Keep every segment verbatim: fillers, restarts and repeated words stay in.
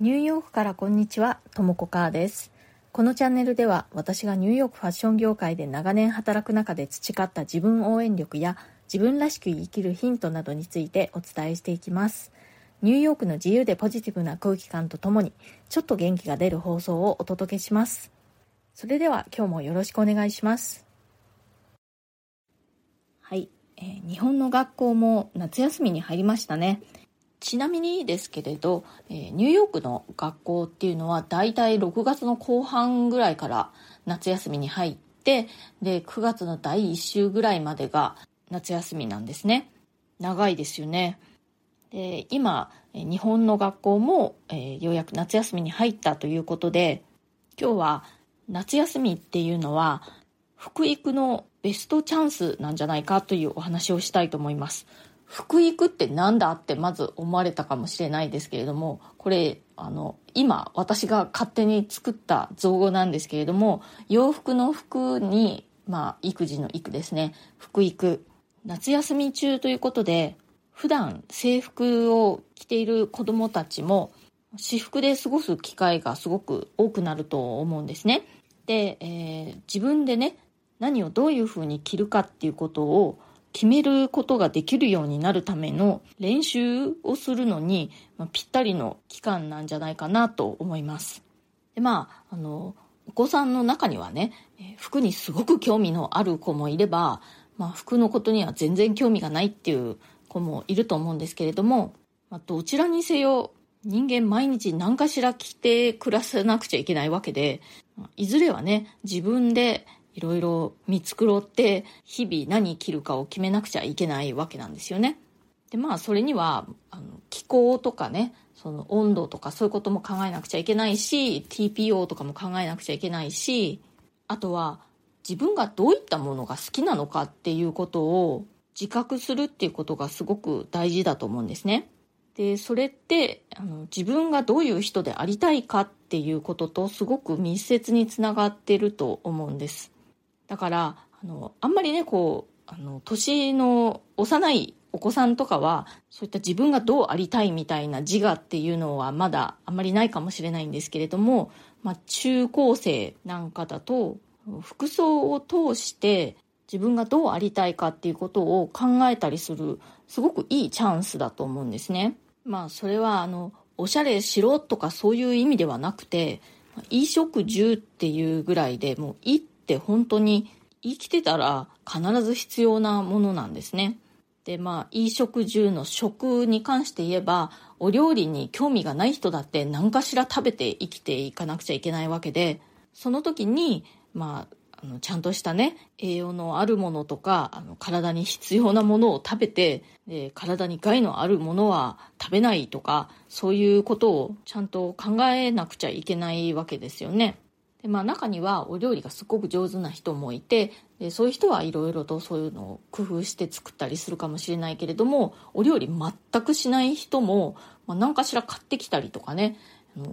ニューヨークからこんにちは、ともこかーです。このチャンネルでは、私がニューヨークファッション業界で長年働く中で培った自分応援力や自分らしく生きるヒントなどについてお伝えしていきます。ニューヨークの自由でポジティブな空気感とともに、ちょっと元気が出る放送をお届けします。それでは今日もよろしくお願いします。はい、えー、日本の学校も夏休みに入りましたね。ちなみにですけれど、ニューヨークの学校っていうのはだいたいろくがつの後半ぐらいから夏休みに入って、でくがつのだいいっ週ぐらいまでが夏休みなんですね。長いですよね。で、今日本の学校も、えー、ようやく夏休みに入ったということで、今日は夏休みっていうのは復育のベストチャンスなんじゃないかというお話をしたいと思います。福育ってなんだってまず思われたかもしれないですけれども、これあの今私が勝手に作った造語なんですけれども、洋服の服に、まあ、育児の育ですね。福育、夏休み中ということで、普段制服を着ている子どもたちも私服で過ごす機会がすごく多くなると思うんですね。で、えー、自分でね、何をどういうふうに着るかっていうことを決めることができるようになるための練習をするのに、まあ、ぴったりの期間なんじゃないかなと思います。で、まあ、あのお子さんの中にはね、服にすごく興味のある子もいれば、まあ、服のことには全然興味がないっていう子もいると思うんですけれども、まあ、どちらにせよ人間毎日何かしら着て暮らさなくちゃいけないわけで、いずれはね、自分でいろいろ見繕って日々何着るかを決めなくちゃいけないわけなんですよね。で、まあそれにはあの気候とかね、その温度とかそういうことも考えなくちゃいけないし、 ティーピーオー とかも考えなくちゃいけないし、あとは自分がどういったものが好きなのかっていうことを自覚するっていうことがすごく大事だと思うんですね。で、それってあの自分がどういう人でありたいかっていうこととすごく密接につながってると思うんです。だからあのあんまりね、こうあの年の幼いお子さんとかはそういった自分がどうありたいみたいな自我っていうのはまだあんまりないかもしれないんですけれども、まあ、中高生なんかだと服装を通して自分がどうありたいかっていうことを考えたりする、すごくいいチャンスだと思うんですね。まあそれはあのおしゃれしろとかそういう意味ではなくて、衣食住っていうぐらいで、もういって本当に生きてたら必ず必要なものなんですね。で、まあ衣食住の食に関して言えば、お料理に興味がない人だって何かしら食べて生きていかなくちゃいけないわけで、その時にまあ、あのちゃんとしたね、栄養のあるものとか、あの体に必要なものを食べて、で体に害のあるものは食べないとか、そういうことをちゃんと考えなくちゃいけないわけですよね。で、まあ、中にはお料理がすごく上手な人もいて、でそういう人はいろいろとそういうのを工夫して作ったりするかもしれないけれども、お料理全くしない人も、まあ、何かしら買ってきたりとかね、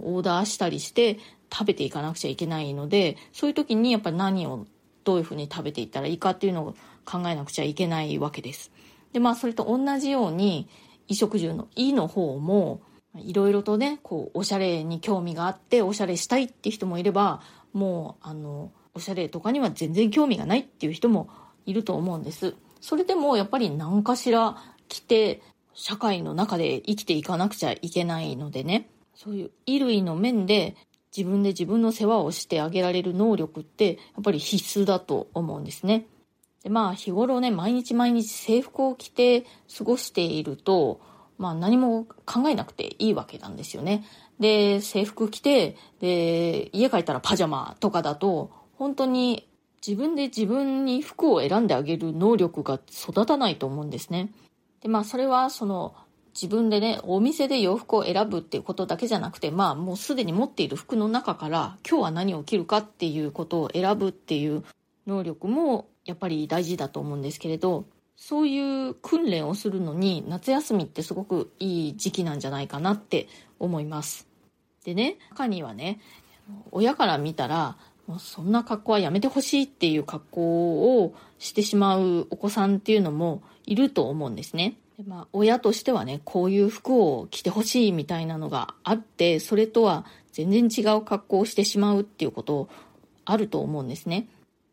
オーダーしたりして食べていかなくちゃいけないので、そういう時にやっぱり何をどういうふうに食べていったらいいかっていうのを考えなくちゃいけないわけです。で、まあそれと同じように衣食住の衣の方もいろいろとね、こうおしゃれに興味があっておしゃれしたいって人もいれば、もうあのおしゃれとかには全然興味がないっていう人もいると思うんです。それでもやっぱり何かしら着て社会の中で生きていかなくちゃいけないのでね、そういう衣類の面で自分で自分の世話をしてあげられる能力ってやっぱり必須だと思うんですね。で、まあ日頃ね、毎日毎日制服を着て過ごしていると、まあ、何も考えなくていいわけなんですよね。で、制服着て、で家帰ったらパジャマとかだと、本当に自分で自分に服を選んであげる能力が育たないと思うんですね。で、まあそれはその自分でね、お店で洋服を選ぶっていうことだけじゃなくて、まあもうすでに持っている服の中から今日は何を着るかっていうことを選ぶっていう能力もやっぱり大事だと思うんですけれど、そういう訓練をするのに夏休みってすごくいい時期なんじゃないかなって思います。でね、中にはね、親から見たらもうそんな格好はやめてほしいっていう格好をしてしまうお子さんっていうのもいると思うんですね。で、まあ、親としてはね、こういう服を着てほしいみたいなのがあって、それとは全然違う格好をしてしまうっていうことあると思うんですね。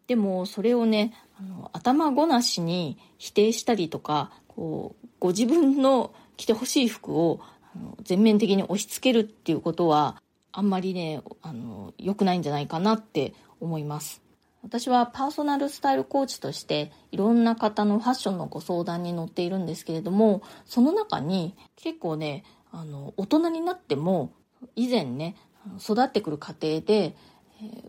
でもそれをね、あの頭ごなしに否定したりとか、こうご自分の着てほしい服をあの全面的に押し付けるっていうことはあんまりね、あの良くないんじゃないかなって思います。私はパーソナルスタイルコーチとしていろんな方のファッションのご相談に乗っているんですけれども、その中に結構ね、あの大人になっても以前ね、育ってくる過程で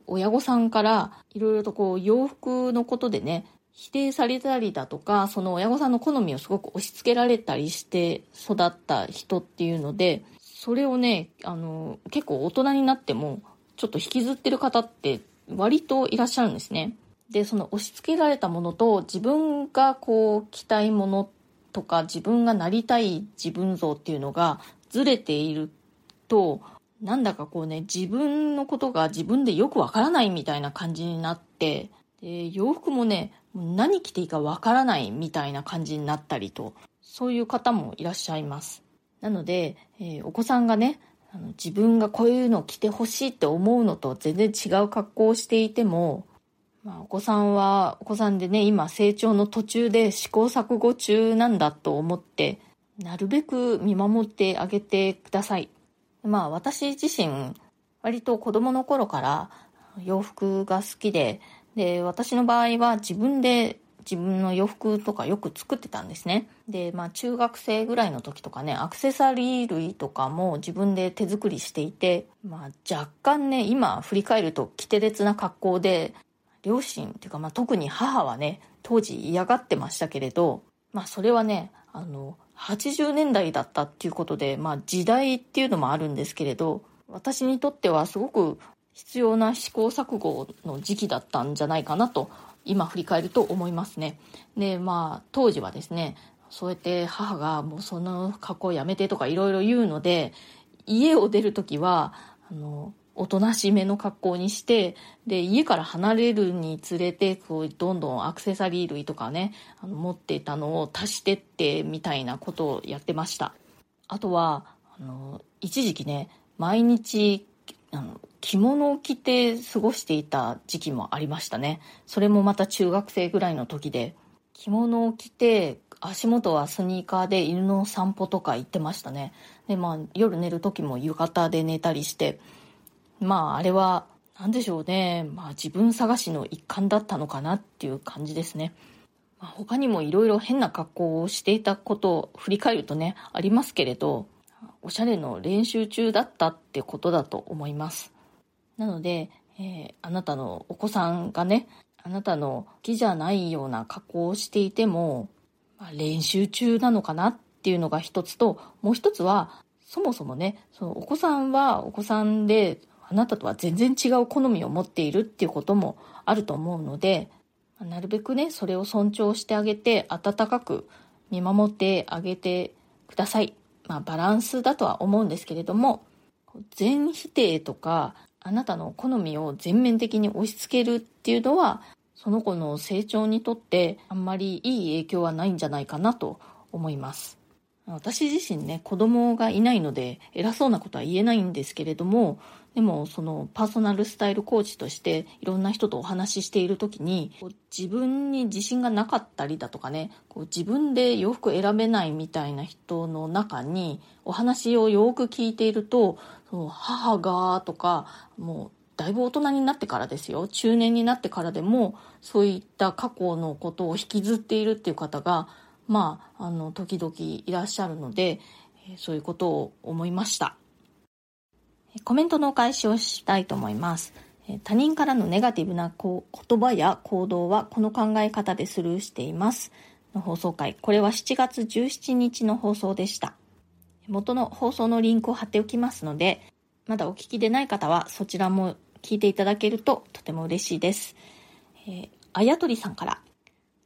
親御さんからいろいろとこう洋服のことでね、否定されたりだとか、その親御さんの好みをすごく押し付けられたりして育った人っていうので、それをね、あの結構大人になってもちょっと引きずってる方って割といらっしゃるんですね。で、その押し付けられたものと自分がこう着たいものとか、自分がなりたい自分像っていうのがずれていると、なんだかこうね、自分のことが自分でよくわからないみたいな感じになって、で洋服もね、何着ていいかわからないみたいな感じになったりと、そういう方もいらっしゃいます。なので、えー、お子さんがね、あの自分がこういうの着てほしいって思うのと全然違う格好をしていても、まあ、お子さんはお子さんでね、今成長の途中で試行錯誤中なんだと思って、なるべく見守ってあげてください。まあ、私自身割と子供の頃から洋服が好きで、で私の場合は自分で自分の洋服とかよく作ってたんですね。で、まあ、中学生ぐらいの時とかね、アクセサリー類とかも自分で手作りしていて、まあ、若干ね、今振り返ると奇天烈な格好で、両親っていうか、まあ、特に母はね、当時嫌がってましたけれど、まあ、それはね、あのはちじゅうねんだいだったっていうことで、まあ、時代っていうのもあるんですけれど、私にとってはすごく必要な試行錯誤の時期だったんじゃないかなと今振り返ると思いますね。で、まあ、当時はですね、そうやって母がもうその格好やめてとかいろいろ言うので、家を出るときはあのおとなしめの格好にして、で家から離れるにつれてこうどんどんアクセサリー類とかね、あの持ってたのを足してってみたいなことをやってました。あとはあの一時期ね、毎日あの着物を着て過ごしていた時期もありましたね。それもまた中学生ぐらいの時で、着物を着て足元はスニーカーで犬の散歩とか行ってましたね。で、まあ、夜寝る時も浴衣で寝たりして、まあ、あれは何でしょうね、まあ、自分探しの一環だったのかなっていう感じですね。まあ、他にもいろいろ変な格好をしていたことを振り返るとね、ありますけれど、おしゃれの練習中だったってことだと思います。なので、えー、あなたのお子さんがね、あなたの好きじゃないような格好をしていても、まあ、練習中なのかなっていうのが一つと、もう一つはそもそもね、そのお子さんはお子さんで、あなたとは全然違う好みを持っているっていうこともあると思うので、なるべくね、それを尊重してあげて、温かく見守ってあげてください。まあ、バランスだとは思うんですけれども、全否定とかあなたの好みを全面的に押し付けるっていうのは、その子の成長にとってあんまりいい影響はないんじゃないかなと思います。私自身ね、子供がいないので偉そうなことは言えないんですけれども、でもそのパーソナルスタイルコーチとしていろんな人とお話ししているときに、自分に自信がなかったりだとかね、こう自分で洋服選べないみたいな人の中にお話をよく聞いていると、母がとか、もうだいぶ大人になってからですよ、中年になってからでもそういった過去のことを引きずっているっていう方が、まあ、あの時々いらっしゃるので、そういうことを思いました。コメントのお返しをしたいと思います。他人からのネガティブな言葉や行動はこの考え方でスルーしていますの放送回、これはしちがつじゅうしちにちの放送でした。元の放送のリンクを貼っておきますので、まだお聞きでない方はそちらも聞いていただけるととても嬉しいです。あやとりさんから、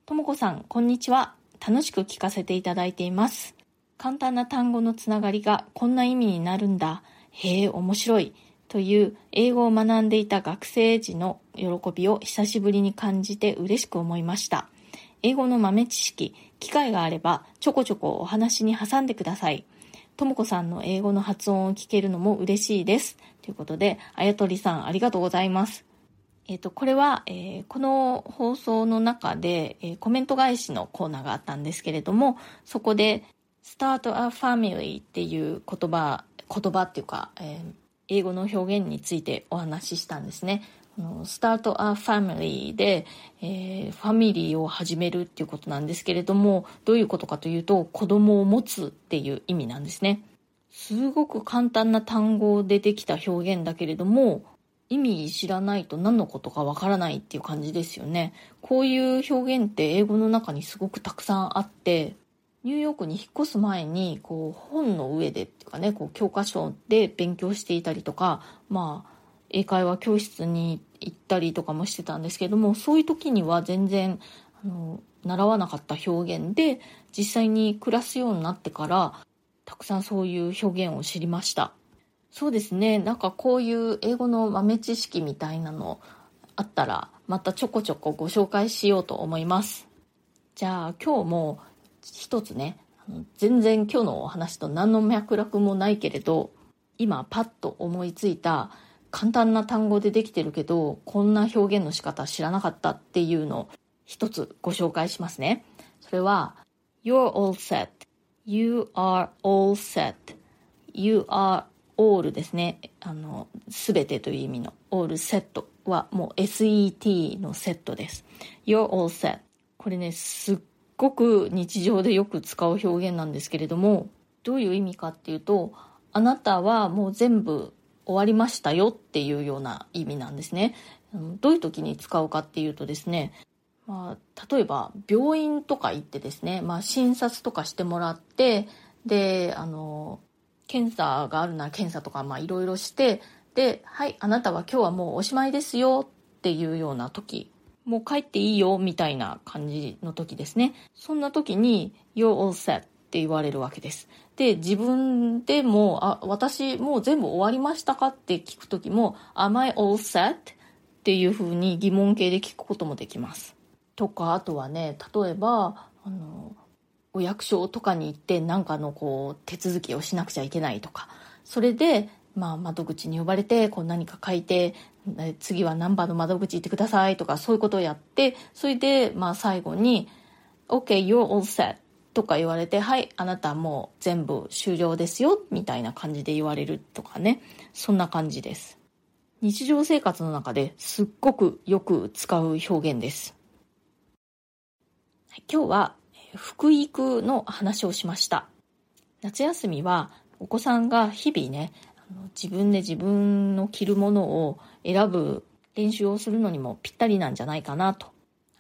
ともこさんこんにちは、楽しく聞かせていただいています。簡単な単語のつながりがこんな意味になるんだ、へえ面白いという英語を学んでいた学生時の喜びを久しぶりに感じて嬉しく思いました。英語の豆知識、機会があればちょこちょこお話に挟んでください。ともこさんの英語の発音を聞けるのも嬉しいです。ということで、あやとりさんありがとうございます。えっと、これは、えー、この放送の中で、えー、コメント返しのコーナーがあったんですけれども、そこで Start a Family っていう言葉、言葉っていうか、えー、英語の表現についてお話ししたんですね。この Start a Family で、えー、ファミリーを始めるっていうことなんですけれども、どういうことかというと、子供を持つっていう意味なんですね。すごく簡単な単語でできた表現だけれども、意味知らないと何のことかわからないっていう感じですよね。こういう表現って英語の中にすごくたくさんあって、ニューヨークに引っ越す前にこう本の上でっていうかね、こう教科書で勉強していたりとか、まあ英会話教室に行ったりとかもしてたんですけども、そういう時には全然あの習わなかった表現で、実際に暮らすようになってからたくさんそういう表現を知りました。そうですね、なんかこういう英語の豆知識みたいなのあったら、またちょこちょこご紹介しようと思います。じゃあ今日も一つね、全然今日のお話と何の脈絡もないけれど、今パッと思いついた簡単な単語でできてるけど、こんな表現の仕方知らなかったっていうのを一つご紹介しますね。それは You're all set You are all set You areオールですね。あの、すべてという意味のオールセットはもう エスイーティー のセットです。You're all set。これね、すっごく日常でよく使う表現なんですけれども、どういう意味かっていうと、あなたはもう全部終わりましたよっていうような意味なんですね。どういう時に使うかっていうとですね、まあ、例えば病院とか行ってですね、まあ、診察とかしてもらって、で、あの、検査があるなら検査とかいろいろして、で、はい、あなたは今日はもうおしまいですよっていうような時、もう帰っていいよみたいな感じの時ですね。そんな時に You're all set って言われるわけです。で、自分でもあ私もう全部終わりましたかって聞く時も Am I all set っていう風に疑問形で聞くこともできますとか、あとはね、例えばあのお役所とかに行って何かのこう手続きをしなくちゃいけないとか、それで、まあ、窓口に呼ばれてこう何か書いて、次は何番の窓口行ってくださいとか、そういうことをやって、それで、まあ、最後に OK, you're all set とか言われて、はい、あなたもう全部終了ですよみたいな感じで言われるとかね、そんな感じです。日常生活の中ですっごくよく使う表現です。今日は福育の話をしました。夏休みはお子さんが日々ね、あの自分で自分の着るものを選ぶ練習をするのにもぴったりなんじゃないかなと。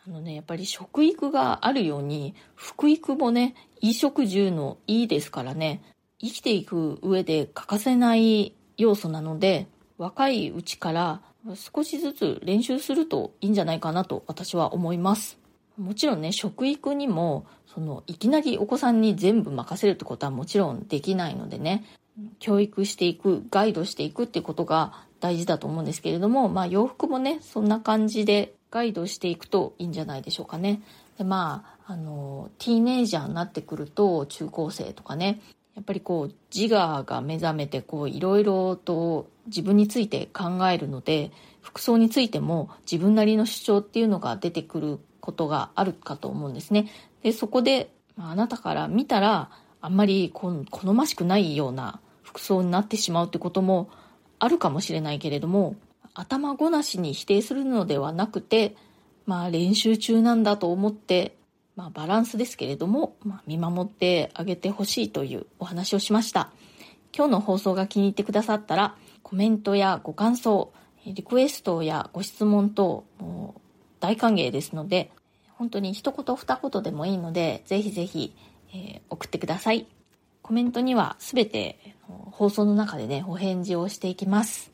あのね、やっぱり食育があるように福育もね、衣食住の衣ですからね、生きていく上で欠かせない要素なので、若いうちから少しずつ練習するといいんじゃないかなと私は思います。もちろんね、食育にもそのいきなりお子さんに全部任せるってことはもちろんできないのでね、教育していく、ガイドしていくっていうことが大事だと思うんですけれども、まあ洋服もね、そんな感じでガイドしていくといいんじゃないでしょうかね。で、まああのティーネイジャーになってくると、中高生とかね、やっぱりこう自我が目覚めて、こういろいろと自分について考えるので、服装についても自分なりの主張っていうのが出てくることがあるかと思うんですね。で、そこであなたから見たらあんまり好ましくないような服装になってしまうってこともあるかもしれないけれども、頭ごなしに否定するのではなくて、まあ練習中なんだと思って、まあ、バランスですけれども、まあ、見守ってあげてほしいというお話をしました。今日の放送が気に入ってくださったら、コメントやご感想、リクエストやご質問等も大歓迎ですので、本当に一言二言でもいいので、ぜひぜひ、えー、送ってください。コメントにはすべて放送の中でね、お返事をしていきます。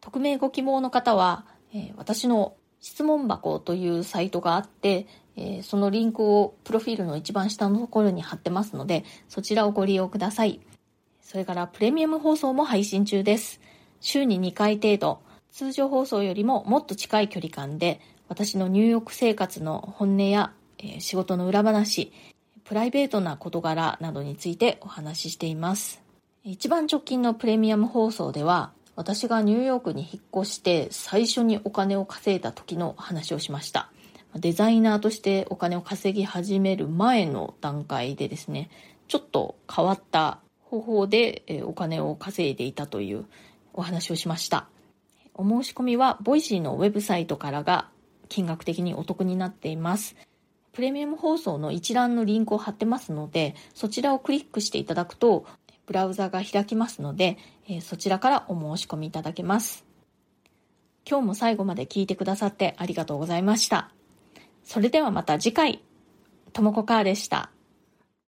匿名ご希望の方は、えー、私の質問箱というサイトがあって、えー、そのリンクをプロフィールの一番下のところに貼ってますので、そちらをご利用ください。それからプレミアム放送も配信中です。週ににかい程度、通常放送よりももっと近い距離感で、私のニューヨーク生活の本音や仕事の裏話、プライベートな事柄などについてお話ししています。一番直近のプレミアム放送では、私がニューヨークに引っ越して最初にお金を稼いだ時の話をしました。デザイナーとしてお金を稼ぎ始める前の段階でですね、ちょっと変わった方法でお金を稼いでいたというお話をしました。お申し込みはボイシーのウェブサイトからが金額的にお得になっています。プレミアム放送の一覧のリンクを貼ってますので、そちらをクリックしていただくとブラウザが開きますので、そちらからお申し込みいただけます。今日も最後まで聞いてくださってありがとうございました。それではまた次回、ともこかーでした。